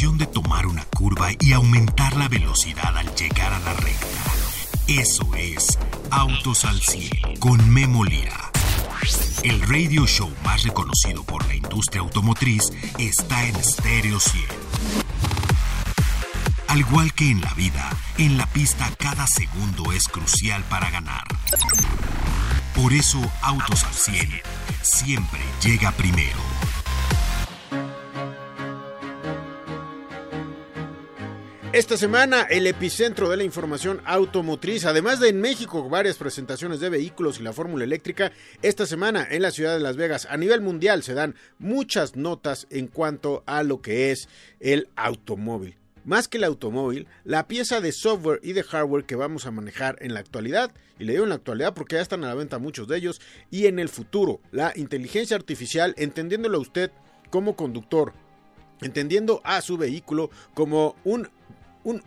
decisión de tomar una curva y aumentar la velocidad al llegar a la recta. Eso es Autos al Ciel con Memo Lira. El radio show más reconocido por la industria automotriz está en Estéreo Ciel. Al igual que en la vida, en la pista cada segundo es crucial para ganar. Por eso Autos al Ciel siempre llega primero. Esta semana, el epicentro de la información automotriz, además de en México, varias presentaciones de vehículos y la fórmula eléctrica. Esta semana, en la ciudad de Las Vegas, a nivel mundial, se dan muchas notas en cuanto a lo que es el automóvil. Más que el automóvil, la pieza de software y de hardware que vamos a manejar en la actualidad, y le digo en la actualidad porque ya están a la venta muchos de ellos, y en el futuro, la inteligencia artificial, entendiéndolo a usted como conductor, entendiendo a su vehículo como un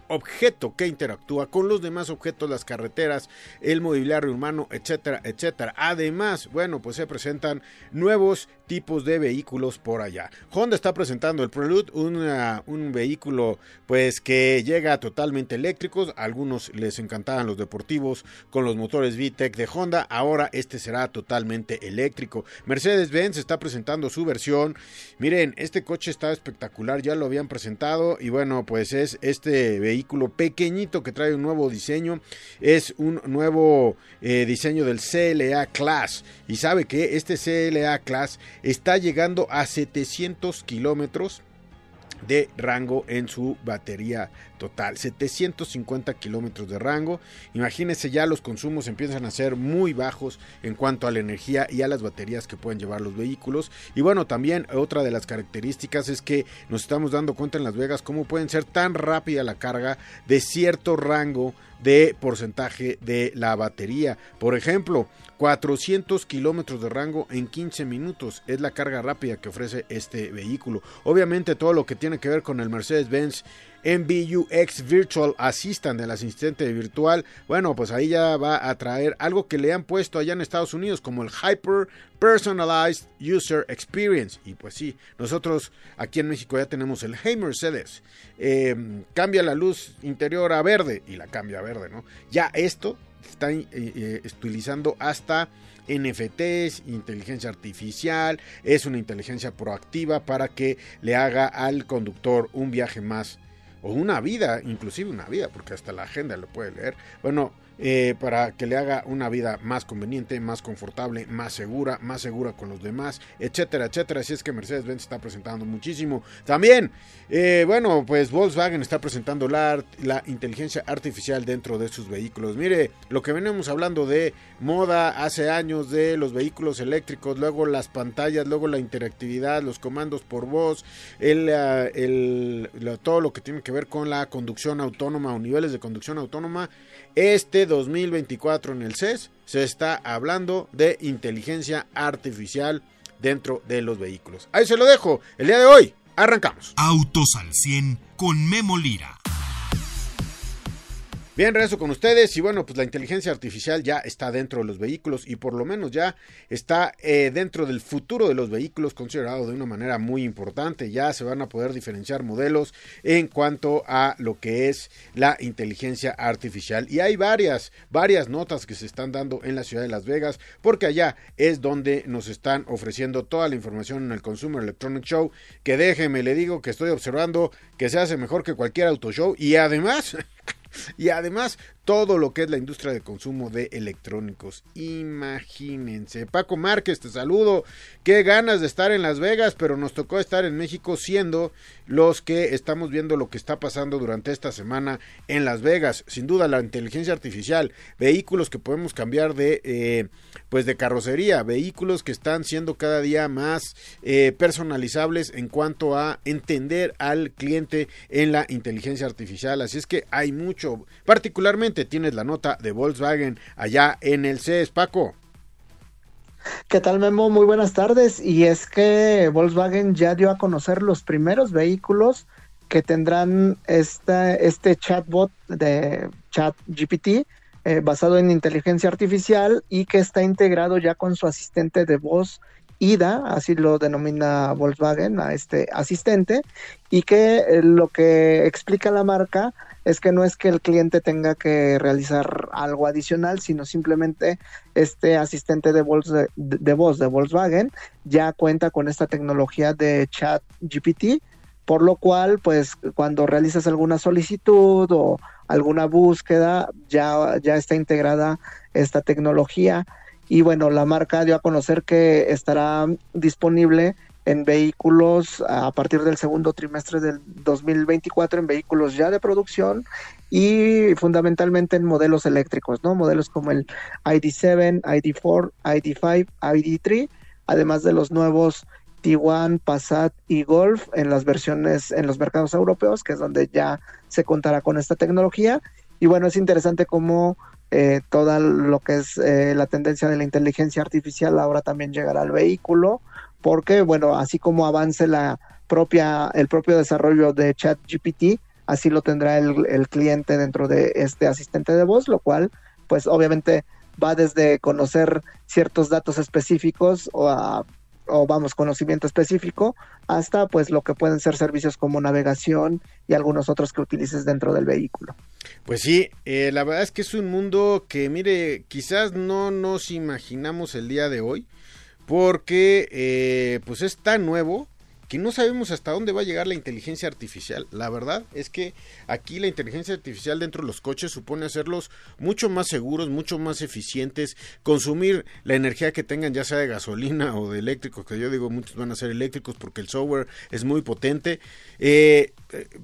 objeto que interactúa con los demás objetos, las carreteras, el mobiliario urbano, etcétera, etcétera. Además, bueno, pues se presentan nuevos tipos de vehículos por allá. Honda está presentando el Prelude, un vehículo pues que llega totalmente eléctrico. A algunos les encantaban los deportivos con los motores VTEC de Honda. Ahora este será totalmente eléctrico. Mercedes-Benz está presentando su versión. Miren, este coche está espectacular, ya lo habían presentado y bueno, pues es este vehículo pequeñito que trae un nuevo diseño, es un nuevo diseño del CLA Class, y sabe que este CLA Class está llegando a 700 kilómetros de rango en su batería total, 750 kilómetros de rango. Imagínense, ya los consumos empiezan a ser muy bajos en cuanto a la energía y a las baterías que pueden llevar los vehículos. Y bueno, también otra de las características es que nos estamos dando cuenta en Las Vegas cómo pueden ser tan rápida la carga de cierto rango de porcentaje de la batería. Por ejemplo, 400 kilómetros de rango en 15 minutos es la carga rápida que ofrece este vehículo. Obviamente todo lo que tiene que ver con el Mercedes-Benz MBUX Virtual Assistant, del asistente virtual, bueno, pues ahí ya va a traer algo que le han puesto allá en Estados Unidos como el Hyper Personalized User Experience. Y pues sí, nosotros aquí en México ya tenemos el Hey Mercedes, cambia la luz interior a verde y la cambia a verde, ¿no? Ya esto está utilizando hasta NFTs, inteligencia artificial, es una inteligencia proactiva para que le haga al conductor un viaje más, o una vida, inclusive una vida, porque hasta la agenda lo puede leer, bueno, para que le haga una vida más conveniente, más confortable, más segura con los demás, etcétera, etcétera. Así es que Mercedes-Benz está presentando muchísimo. También, bueno, pues Volkswagen está presentando la inteligencia artificial dentro de sus vehículos. Mire, lo que venimos hablando de moda hace años de los vehículos eléctricos, luego las pantallas, luego la interactividad, los comandos por voz, todo lo que tiene que ver con la conducción autónoma o niveles de conducción autónoma. Este 2024 en el CES se está hablando de inteligencia artificial dentro de los vehículos. Ahí se lo dejo. El día de hoy arrancamos. Autos al 100 con Memo Lira. Bien, regreso con ustedes y bueno, pues la inteligencia artificial ya está dentro de los vehículos y por lo menos ya está dentro del futuro de los vehículos, considerado de una manera muy importante. Ya se van a poder diferenciar modelos en cuanto a lo que es la inteligencia artificial y hay varias notas que se están dando en la ciudad de Las Vegas porque allá es donde nos están ofreciendo toda la información en el Consumer Electronic Show, que déjeme le digo que estoy observando que se hace mejor que cualquier auto show y además... Y además, todo lo que es la industria de consumo de electrónicos. Imagínense. Paco Márquez, te saludo. Qué ganas de estar en Las Vegas, pero nos tocó estar en México siendo los que estamos viendo lo que está pasando durante esta semana en Las Vegas. Sin duda, la inteligencia artificial, vehículos que podemos cambiar de carrocería, vehículos que están siendo cada día más personalizables en cuanto a entender al cliente en la inteligencia artificial. Así es que hay mucho. Particularmente tienes la nota de Volkswagen allá en el CES, Paco. ¿Qué tal, Memo? Muy buenas tardes. Y es que Volkswagen ya dio a conocer los primeros vehículos que tendrán este chatbot de ChatGPT basado en inteligencia artificial y que está integrado ya con su asistente de voz IDA, así lo denomina Volkswagen a este asistente, y que lo que explica la marca es que no es que el cliente tenga que realizar algo adicional, sino simplemente este asistente de voz de Volkswagen ya cuenta con esta tecnología de ChatGPT, por lo cual, pues, cuando realizas alguna solicitud o alguna búsqueda, ya está integrada esta tecnología. Y bueno, la marca dio a conocer que estará disponible en vehículos a partir del segundo trimestre del 2024, en vehículos ya de producción y fundamentalmente en modelos eléctricos, ¿no? Modelos como el ID7, ID4, ID5, ID3, además de los nuevos Tiguan, Passat y Golf en las versiones en los mercados europeos, que es donde ya se contará con esta tecnología. Y bueno, es interesante cómo toda lo que es la tendencia de la inteligencia artificial ahora también llegará al vehículo, porque bueno, así como avance el propio desarrollo de ChatGPT, así lo tendrá el cliente dentro de este asistente de voz, lo cual pues obviamente va desde conocer ciertos datos específicos o conocimiento específico, hasta pues lo que pueden ser servicios como navegación y algunos otros que utilices dentro del vehículo. Pues sí, la verdad es que es un mundo que, mire, quizás no nos imaginamos el día de hoy, porque pues es tan nuevo que no sabemos hasta dónde va a llegar la inteligencia artificial. La verdad es que aquí la inteligencia artificial dentro de los coches supone hacerlos mucho más seguros, mucho más eficientes, consumir la energía que tengan, ya sea de gasolina o de eléctricos, que yo digo muchos van a ser eléctricos porque el software es muy potente,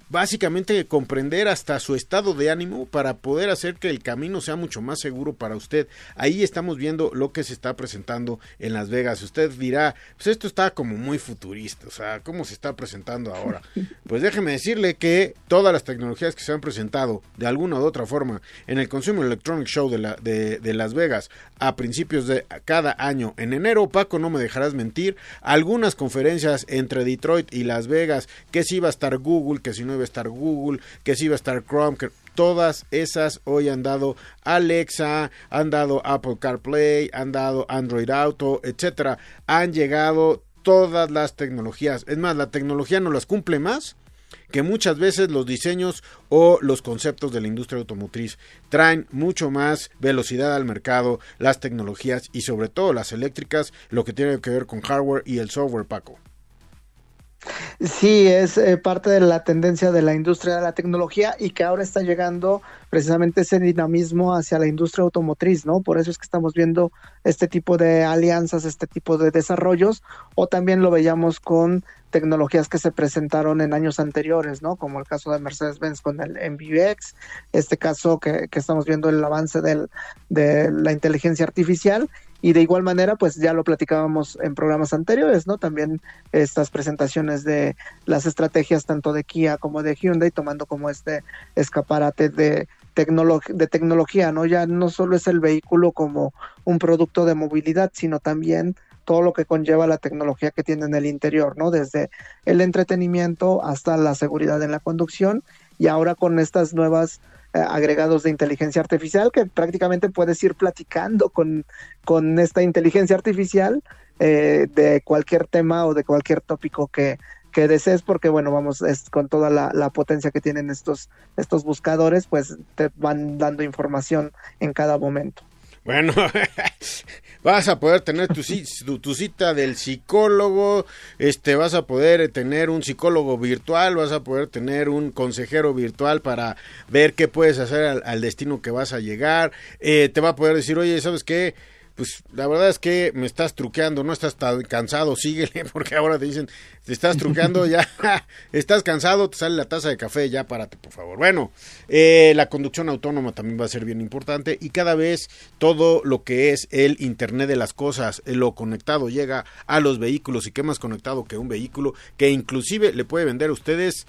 básicamente comprender hasta su estado de ánimo para poder hacer que el camino sea mucho más seguro para usted. Ahí estamos viendo lo que se está presentando en Las Vegas. Usted dirá, pues esto está como muy futurista, o sea, ¿cómo se está presentando ahora? Pues déjeme decirle que todas las tecnologías que se han presentado de alguna u otra forma en el Consumer Electronics Show de Las Vegas a principios de cada año en enero, Paco, no me dejarás mentir, algunas conferencias entre Detroit y Las Vegas, que si iba a estar Google, que si no iba a estar Google, que si iba a estar Chrome, que todas esas hoy han dado Alexa, han dado Apple CarPlay, han dado Android Auto, etcétera, han llegado todas las tecnologías. Es más, la tecnología no las cumple más que muchas veces los diseños o los conceptos de la industria automotriz. Traen mucho más velocidad al mercado las tecnologías, y sobre todo las eléctricas, lo que tiene que ver con hardware y el software, Paco. Sí, es parte de la tendencia de la industria de la tecnología, y que ahora está llegando precisamente ese dinamismo hacia la industria automotriz, ¿no? Por eso es que estamos viendo este tipo de alianzas, este tipo de desarrollos, o también lo veíamos con tecnologías que se presentaron en años anteriores, ¿no? Como el caso de Mercedes-Benz con el MBUX, este caso que estamos viendo el avance de la inteligencia artificial. Y de igual manera, pues ya lo platicábamos en programas anteriores, ¿no? También estas presentaciones de las estrategias tanto de Kia como de Hyundai, tomando como este escaparate de tecnología, ¿no? Ya no solo es el vehículo como un producto de movilidad, sino también todo lo que conlleva la tecnología que tiene en el interior, ¿no? Desde el entretenimiento hasta la seguridad en la conducción, y ahora con estas nuevas agregados de inteligencia artificial, que prácticamente puedes ir platicando con esta inteligencia artificial de cualquier tema o de cualquier tópico que desees, porque bueno, con toda la potencia que tienen estos buscadores, pues te van dando información en cada momento. Bueno, vas a poder tener tu cita del psicólogo, vas a poder tener un psicólogo virtual, vas a poder tener un consejero virtual para ver qué puedes hacer al destino que vas a llegar. Te va a poder decir, oye, ¿sabes qué? Pues la verdad es que me estás truqueando, no estás tan cansado, síguele, porque ahora te dicen, te estás truqueando, ya estás cansado, te sale la taza de café, ya párate, por favor. Bueno, la conducción autónoma también va a ser bien importante, y cada vez todo lo que es el Internet de las cosas, lo conectado llega a los vehículos, y qué más conectado que un vehículo que inclusive le puede vender a ustedes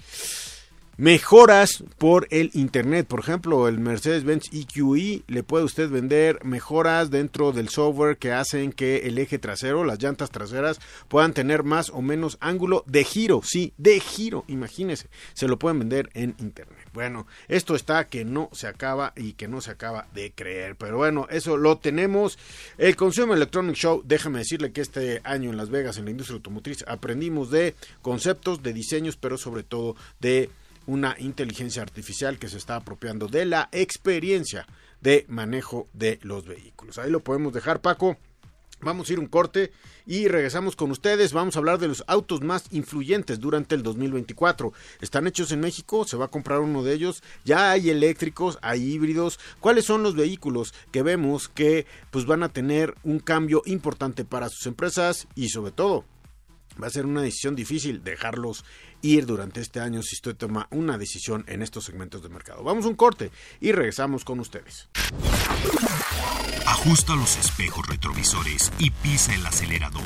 mejoras por el internet. Por ejemplo, el Mercedes-Benz EQE le puede usted vender mejoras dentro del software que hacen que el eje trasero, las llantas traseras, puedan tener más o menos ángulo de giro. Sí, de giro, imagínese, se lo pueden vender en internet. Bueno, esto está que no se acaba y que no se acaba de creer, pero bueno, eso lo tenemos. El Consumer Electronics Show, déjame decirle que este año en Las Vegas, en la industria automotriz, aprendimos de conceptos, de diseños, pero sobre todo de una inteligencia artificial que se está apropiando de la experiencia de manejo de los vehículos. Ahí lo podemos dejar, Paco. Vamos a ir un corte y regresamos con ustedes. Vamos a hablar de los autos más influyentes durante el 2024. ¿Están hechos en México? ¿Se va a comprar uno de ellos? Ya hay eléctricos, hay híbridos. ¿Cuáles son los vehículos que vemos que pues van a tener un cambio importante para sus empresas? Y sobre todo, va a ser una decisión difícil dejarlos ir durante este año si usted toma una decisión en estos segmentos de mercado. Vamos a un corte y regresamos con ustedes. Ajusta los espejos retrovisores y pisa el acelerador.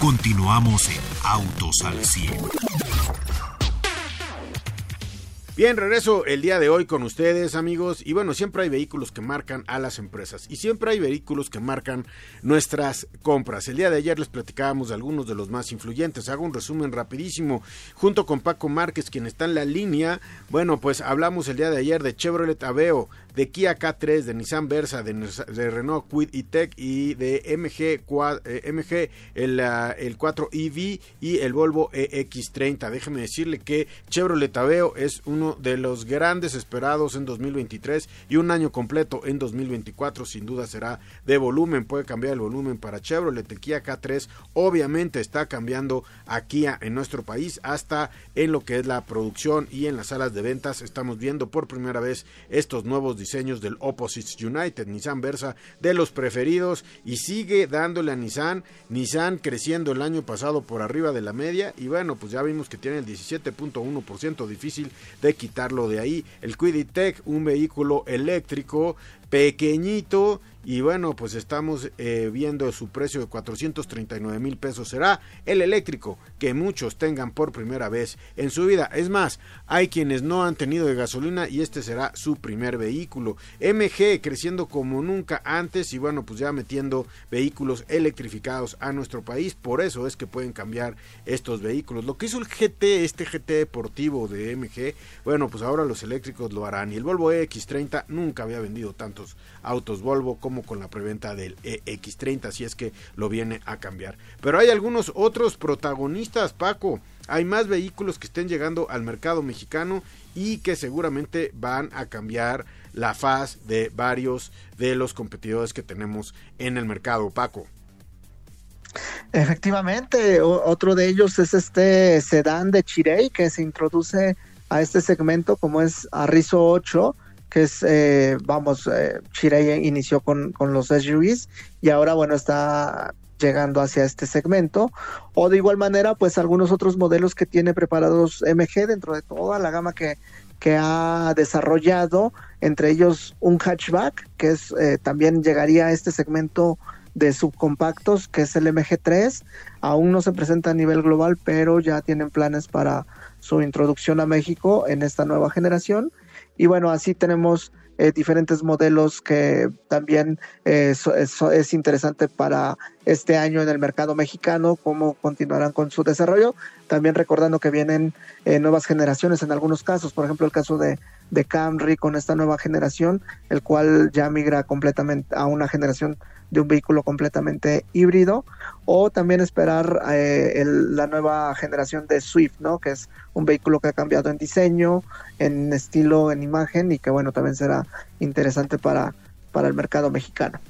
Continuamos en Autos al 100. Bien, regreso el día de hoy con ustedes, amigos, y bueno, siempre hay vehículos que marcan a las empresas y siempre hay vehículos que marcan nuestras compras. El día de ayer les platicábamos de algunos de los más influyentes. Hago un resumen rapidísimo junto con Paco Márquez, quien está en la línea. Bueno, pues hablamos el día de ayer de Chevrolet Aveo, de Kia K3, de Nissan Versa, de Renault Kwid y Tech y de MG el 4 EV y el Volvo EX30. Déjeme decirle que Chevrolet Aveo es uno de los grandes esperados en 2023 y un año completo en 2024 sin duda será de volumen. Puede cambiar el volumen para Chevrolet. El Kia K3 obviamente está cambiando a Kia en nuestro país, hasta en lo que es la producción y en las salas de ventas. Estamos viendo por primera vez estos nuevos diseños del Opposites United. Nissan Versa, de los preferidos, y sigue dándole a Nissan creciendo el año pasado por arriba de la media, y bueno, pues ya vimos que tiene el 17.1%, difícil de quitarlo de ahí. El Kwid e-Tech, un vehículo eléctrico pequeñito, y bueno, pues estamos viendo su precio de 439,000 pesos. Será el eléctrico que muchos tengan por primera vez en su vida. Es más, hay quienes no han tenido de gasolina y este será su primer vehículo. MG creciendo como nunca antes y bueno, pues ya metiendo vehículos electrificados a nuestro país. Por eso es que pueden cambiar estos vehículos. Lo que hizo el GT, este GT deportivo de MG, bueno, pues ahora los eléctricos lo harán. Y el Volvo EX30 nunca había vendido tantos autos Volvo como con la preventa del EX30, si es que lo viene a cambiar. Pero hay algunos otros protagonistas, Paco. Hay más vehículos que estén llegando al mercado mexicano y que seguramente van a cambiar la faz de varios de los competidores que tenemos en el mercado, Paco. Efectivamente, otro de ellos es este sedán de Chirey que se introduce a este segmento, como es Arrizo 8, que es, Chirey inició con los SUVs y ahora, bueno, está llegando hacia este segmento. O de igual manera, pues algunos otros modelos que tiene preparados MG dentro de toda la gama que ha desarrollado, entre ellos un hatchback, que es también llegaría a este segmento de subcompactos, que es el MG3. Aún no se presenta a nivel global, pero ya tienen planes para su introducción a México en esta nueva generación. Y bueno, así tenemos diferentes modelos que también es interesante para este año en el mercado mexicano, cómo continuarán con su desarrollo. También recordando que vienen nuevas generaciones en algunos casos, por ejemplo el caso de Camry con esta nueva generación, el cual ya migra completamente a una generación de un vehículo completamente híbrido, o también esperar la nueva generación de Swift, ¿no? Que es un vehículo que ha cambiado en diseño, en estilo, en imagen, y que bueno, también será interesante para el mercado mexicano.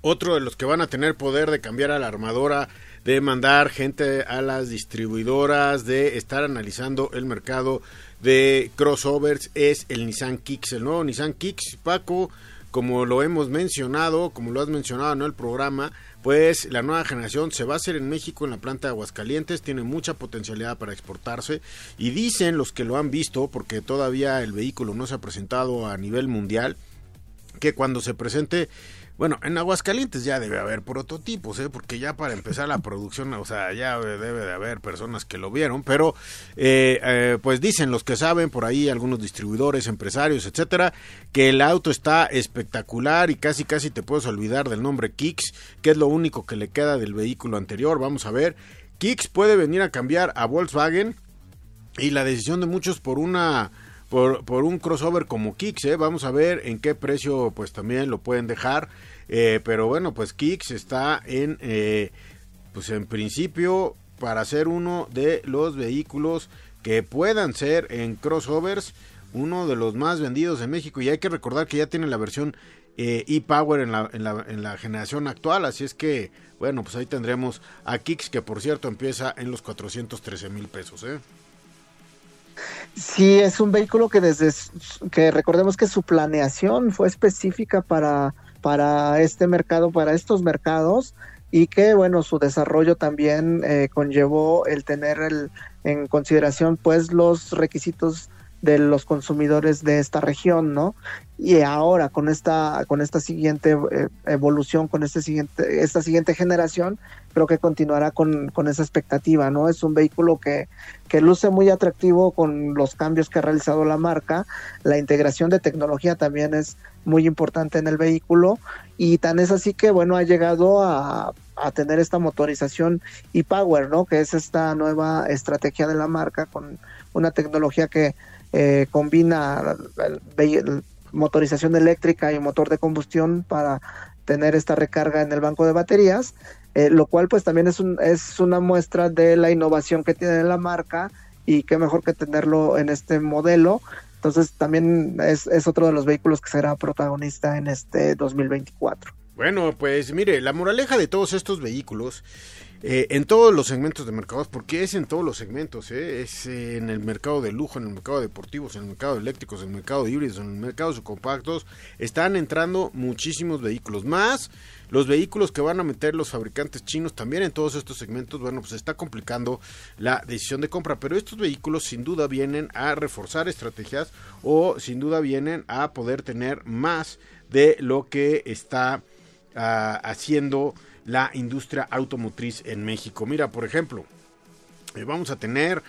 Otro de los que van a tener poder de cambiar a la armadora, de mandar gente a las distribuidoras, de estar analizando el mercado de crossovers, es el Nissan Kicks. El nuevo Nissan Kicks, Paco, como lo hemos mencionado, como lo has mencionado en el programa, pues la nueva generación se va a hacer en México, en la planta de Aguascalientes. Tiene mucha potencialidad para exportarse y dicen los que lo han visto, porque todavía el vehículo no se ha presentado a nivel mundial, que cuando se presente Bueno, en Aguascalientes ya debe haber prototipos, porque ya para empezar la producción, o sea, ya debe de haber personas que lo vieron, pero pues dicen los que saben, por ahí algunos distribuidores, empresarios, etcétera, que el auto está espectacular y casi casi te puedes olvidar del nombre Kicks, que es lo único que le queda del vehículo anterior. Vamos a ver, Kicks puede venir a cambiar a Volkswagen y la decisión de muchos por una... Por un crossover como Kicks, vamos a ver en qué precio pues también lo pueden dejar, pero bueno, pues Kicks está en pues en principio para ser uno de los vehículos que puedan ser en crossovers uno de los más vendidos en México, y hay que recordar que ya tiene la versión e-power en la generación actual, así es que bueno, pues ahí tendremos a Kicks, que por cierto empieza en los 413,000 pesos, Sí, es un vehículo que recordemos que su planeación fue específica para este mercado, para estos mercados, y que bueno, su desarrollo también conllevó el tener en consideración pues los requisitos de los consumidores de esta región, ¿no? Y ahora con esta siguiente evolución, con esta siguiente generación, creo que continuará con esa expectativa, ¿no? Es un vehículo que luce muy atractivo con los cambios que ha realizado la marca. La integración de tecnología también es muy importante en el vehículo, y tan es así que bueno, ha llegado a tener esta motorización e-power, ¿no? Que es esta nueva estrategia de la marca con una tecnología que combina motorización eléctrica y motor de combustión para tener esta recarga en el banco de baterías, lo cual pues también es una muestra de la innovación que tiene la marca, y qué mejor que tenerlo en este modelo. Entonces también es otro de los vehículos que será protagonista en este 2024. Bueno, pues mire, la moraleja de todos estos vehículos, en todos los segmentos de mercados, porque es en todos los segmentos, es en el mercado de lujo, en el mercado de deportivos, en el mercado de eléctricos, en el mercado de híbridos, en el mercado de subcompactos, están entrando muchísimos vehículos, más los vehículos que van a meter los fabricantes chinos también en todos estos segmentos. Bueno, pues está complicando la decisión de compra, pero estos vehículos sin duda vienen a reforzar estrategias, o sin duda vienen a poder tener más de lo que está haciendo la industria automotriz en México. Mira, por ejemplo, vamos a tener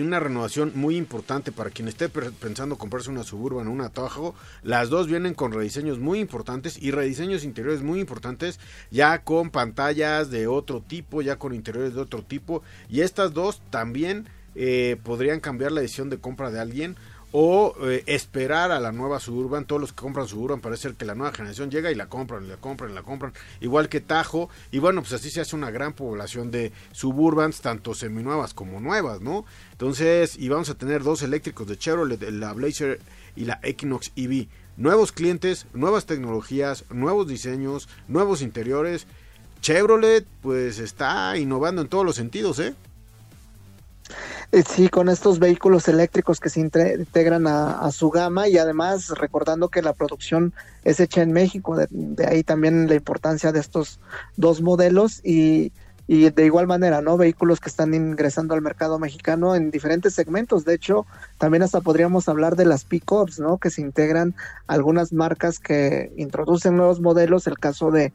una renovación muy importante para quien esté pensando comprarse una Suburban o una Tahoe. Las dos vienen con rediseños muy importantes y rediseños interiores muy importantes, ya con pantallas de otro tipo, ya con interiores de otro tipo, y estas dos también podrían cambiar la decisión de compra de alguien, o esperar a la nueva Suburban. Todos los que compran Suburban parece ser que la nueva generación llega y la compran, igual que Tahoe, y bueno, pues así se hace una gran población de Suburbans, tanto seminuevas como nuevas, ¿no? Entonces, y vamos a tener dos eléctricos de Chevrolet, la Blazer y la Equinox EV. Nuevos clientes, nuevas tecnologías, nuevos diseños, nuevos interiores. Chevrolet pues está innovando en todos los sentidos, Sí, con estos vehículos eléctricos que se integran a su gama, y además recordando que la producción es hecha en México, de ahí también la importancia de estos dos modelos, y de igual manera, ¿no? Vehículos que están ingresando al mercado mexicano en diferentes segmentos. De hecho, también hasta podríamos hablar de las pickups, ¿no? Que se integran algunas marcas que introducen nuevos modelos, el caso de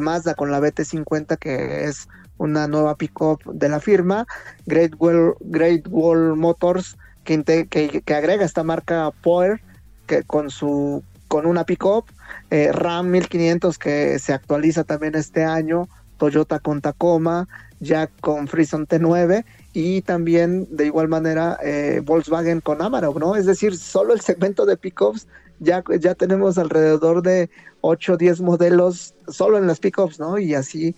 Mazda con la VT50, que es una nueva pick-up de la firma, Great Wall Motors, que agrega esta marca Power, que con una pick-up, Ram 1500, que se actualiza también este año, Toyota con Tacoma, JAC con Frison T9, y también de igual manera Volkswagen con Amarok, ¿no? Es decir, solo el segmento de pick-ups ya tenemos alrededor de 8 o 10 modelos solo en las pick-ups, ¿no? Y así...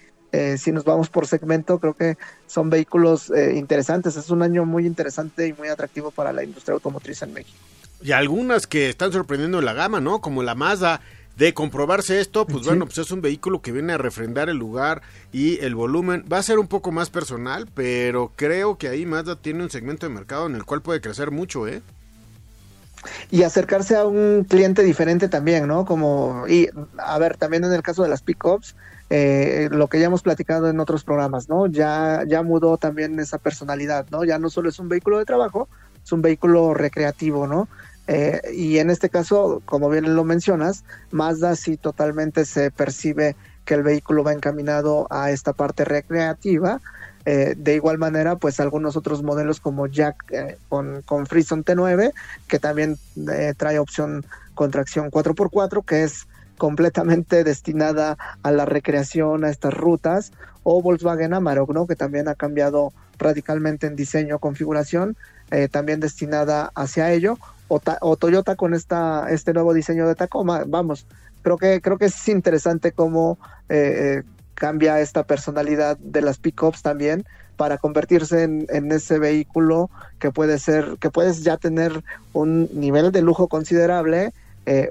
si nos vamos por segmento, creo que son vehículos interesantes. Es un año muy interesante y muy atractivo para la industria automotriz en México. Y algunas que están sorprendiendo en la gama, ¿no? Como la Mazda. De comprobarse esto, pues sí. Bueno, pues es un vehículo que viene a refrendar el lugar y el volumen. Va a ser un poco más personal, pero creo que ahí Mazda tiene un segmento de mercado en el cual puede crecer mucho, Y acercarse a un cliente diferente también, ¿no? Como, y a ver, también en el caso de las pickups, lo que ya hemos platicado en otros programas, ¿no? Ya mudó también esa personalidad, ¿no? Ya no solo es un vehículo de trabajo, es un vehículo recreativo, ¿no? Y en este caso, como bien lo mencionas, Mazda sí totalmente se percibe que el vehículo va encaminado a esta parte recreativa. De igual manera, pues algunos otros modelos como JAC con Frison T9, que también trae opción con tracción 4x4, que es completamente destinada a la recreación, a estas rutas, o Volkswagen Amarok, ¿no?, que también ha cambiado radicalmente en diseño, configuración, también destinada hacia ello, o Toyota con este nuevo diseño de Tacoma. Vamos, creo que es interesante cómo cambia esta personalidad de las pickups también para convertirse en ese vehículo que puedes ya tener un nivel de lujo considerable,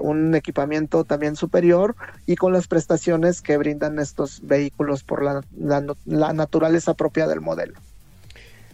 un equipamiento también superior y con las prestaciones que brindan estos vehículos por la naturaleza propia del modelo.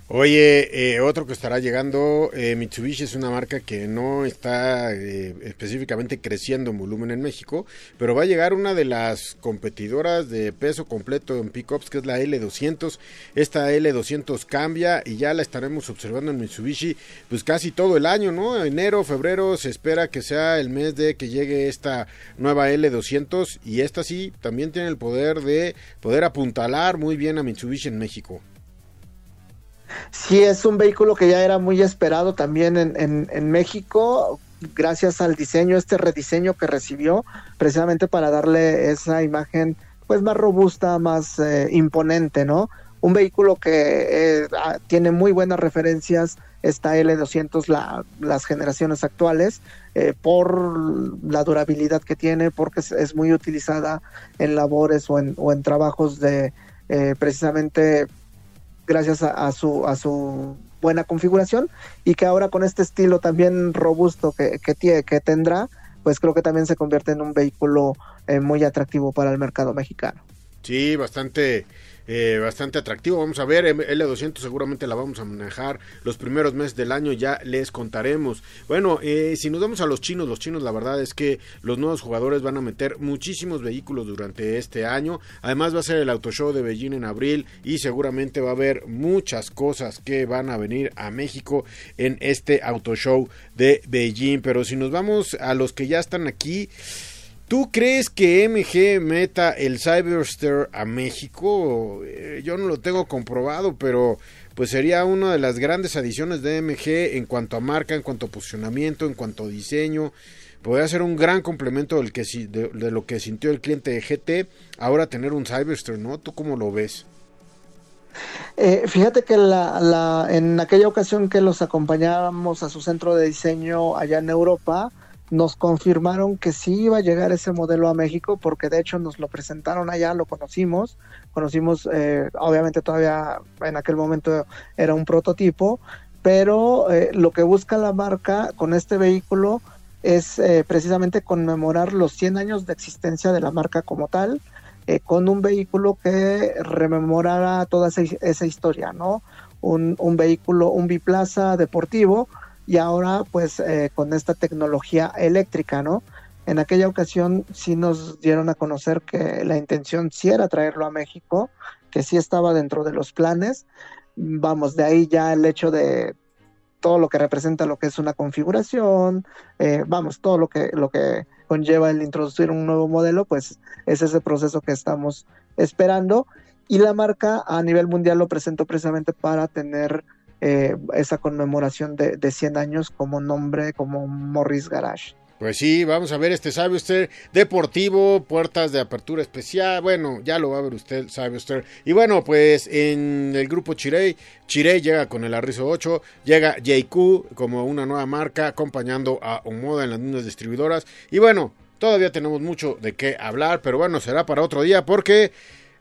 Oye, otro que estará llegando, Mitsubishi es una marca que no está específicamente creciendo en volumen en México, pero va a llegar una de las competidoras de peso completo en pickups, que es la L200. Esta L200 cambia y ya la estaremos observando en Mitsubishi pues casi todo el año, ¿no? Enero, febrero, se espera que sea el mes de que llegue esta nueva L200, y esta sí también tiene el poder de poder apuntalar muy bien a Mitsubishi en México. Sí, es un vehículo que ya era muy esperado también en México, gracias al diseño, este rediseño que recibió, precisamente para darle esa imagen pues más robusta, más imponente, ¿no? Un vehículo que tiene muy buenas referencias, esta L200, las generaciones actuales, por la durabilidad que tiene, porque es muy utilizada en labores o en trabajos de precisamente... gracias a su buena configuración, y que ahora con este estilo también robusto que tendrá, pues creo que también se convierte en un vehículo muy atractivo para el mercado mexicano. Sí, bastante atractivo. Vamos a ver, L200 seguramente la vamos a manejar los primeros meses del año, ya les contaremos. Bueno, si nos vamos a los chinos, la verdad es que los nuevos jugadores van a meter muchísimos vehículos durante este año. Además va a ser el Auto Show de Beijing en abril, y seguramente va a haber muchas cosas que van a venir a México en este Auto Show de Beijing. Pero si nos vamos a los que ya están aquí, ¿tú crees que MG meta el Cyberster a México? Yo no lo tengo comprobado, pero pues sería una de las grandes adiciones de MG en cuanto a marca, en cuanto a posicionamiento, en cuanto a diseño. Podría ser un gran complemento de lo que sintió el cliente de GT, ahora tener un Cyberster, ¿no? ¿Tú cómo lo ves? Fíjate que en aquella ocasión que los acompañábamos a su centro de diseño allá en Europa, nos confirmaron que sí iba a llegar ese modelo a México, porque de hecho nos lo presentaron allá, lo conocimos, obviamente todavía en aquel momento era un prototipo, pero lo que busca la marca con este vehículo es precisamente conmemorar los 100 años de existencia de la marca como tal, con un vehículo que rememorara toda esa historia, ¿no? Un vehículo, un biplaza deportivo, y ahora pues con esta tecnología eléctrica, ¿no? En aquella ocasión sí nos dieron a conocer que la intención sí era traerlo a México, que sí estaba dentro de los planes. Vamos, de ahí ya el hecho de todo lo que representa lo que es una configuración, todo lo que conlleva el introducir un nuevo modelo, pues es ese proceso que estamos esperando. Y la marca a nivel mundial lo presentó precisamente para tener esa conmemoración de 100 años como nombre, como Morris Garage. Pues sí, vamos a ver este Cyberster deportivo, puertas de apertura especial. Bueno, ya lo va a ver usted, Cyberster. Y bueno, pues en el grupo Chirey llega con el Arrizo 8, llega JQ como una nueva marca, acompañando a Omoda en las mismas distribuidoras. Y bueno, todavía tenemos mucho de qué hablar, pero bueno, será para otro día, porque...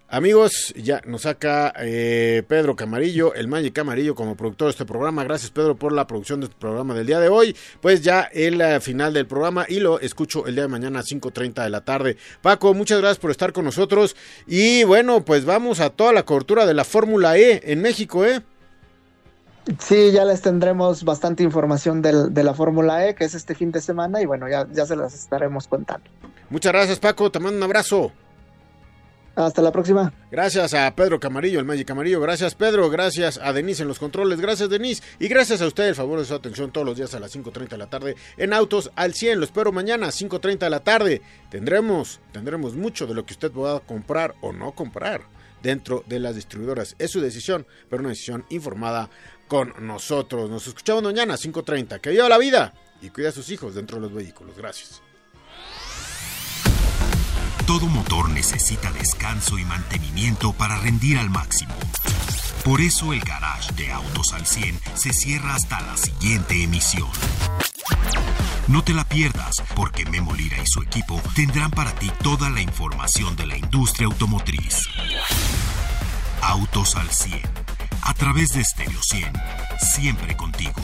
amigos, ya nos saca Pedro Camarillo, el Magic Camarillo, como productor de este programa. Gracias, Pedro, por la producción de este programa del día de hoy. Pues ya el final del programa, y lo escucho el día de mañana a 5:30 de la tarde. Paco, muchas gracias por estar con nosotros. Y bueno, pues vamos a toda la cobertura de la Fórmula E en México, ¿eh? Sí, ya les tendremos bastante información de la Fórmula E, que es este fin de semana. Y bueno, ya se las estaremos contando. Muchas gracias, Paco. Te mando un abrazo. Hasta la próxima. Gracias a Pedro Camarillo, el Magic Camarillo. Gracias, Pedro. Gracias a Denise en los controles. Gracias, Denise. Y gracias a usted, el favor de su atención todos los días a las 5:30 de la tarde en Autos al 100. Lo espero mañana, 5:30 de la tarde. Tendremos mucho de lo que usted pueda comprar o no comprar dentro de las distribuidoras. Es su decisión, pero una decisión informada con nosotros. Nos escuchamos mañana, 5:30. Que viva la vida y cuida a sus hijos dentro de los vehículos. Gracias. Todo motor necesita descanso y mantenimiento para rendir al máximo. Por eso el garage de Autos al 100 se cierra hasta la siguiente emisión. No te la pierdas, porque Memo Lira y su equipo tendrán para ti toda la información de la industria automotriz. Autos al 100, a través de Estéreo 100, siempre contigo.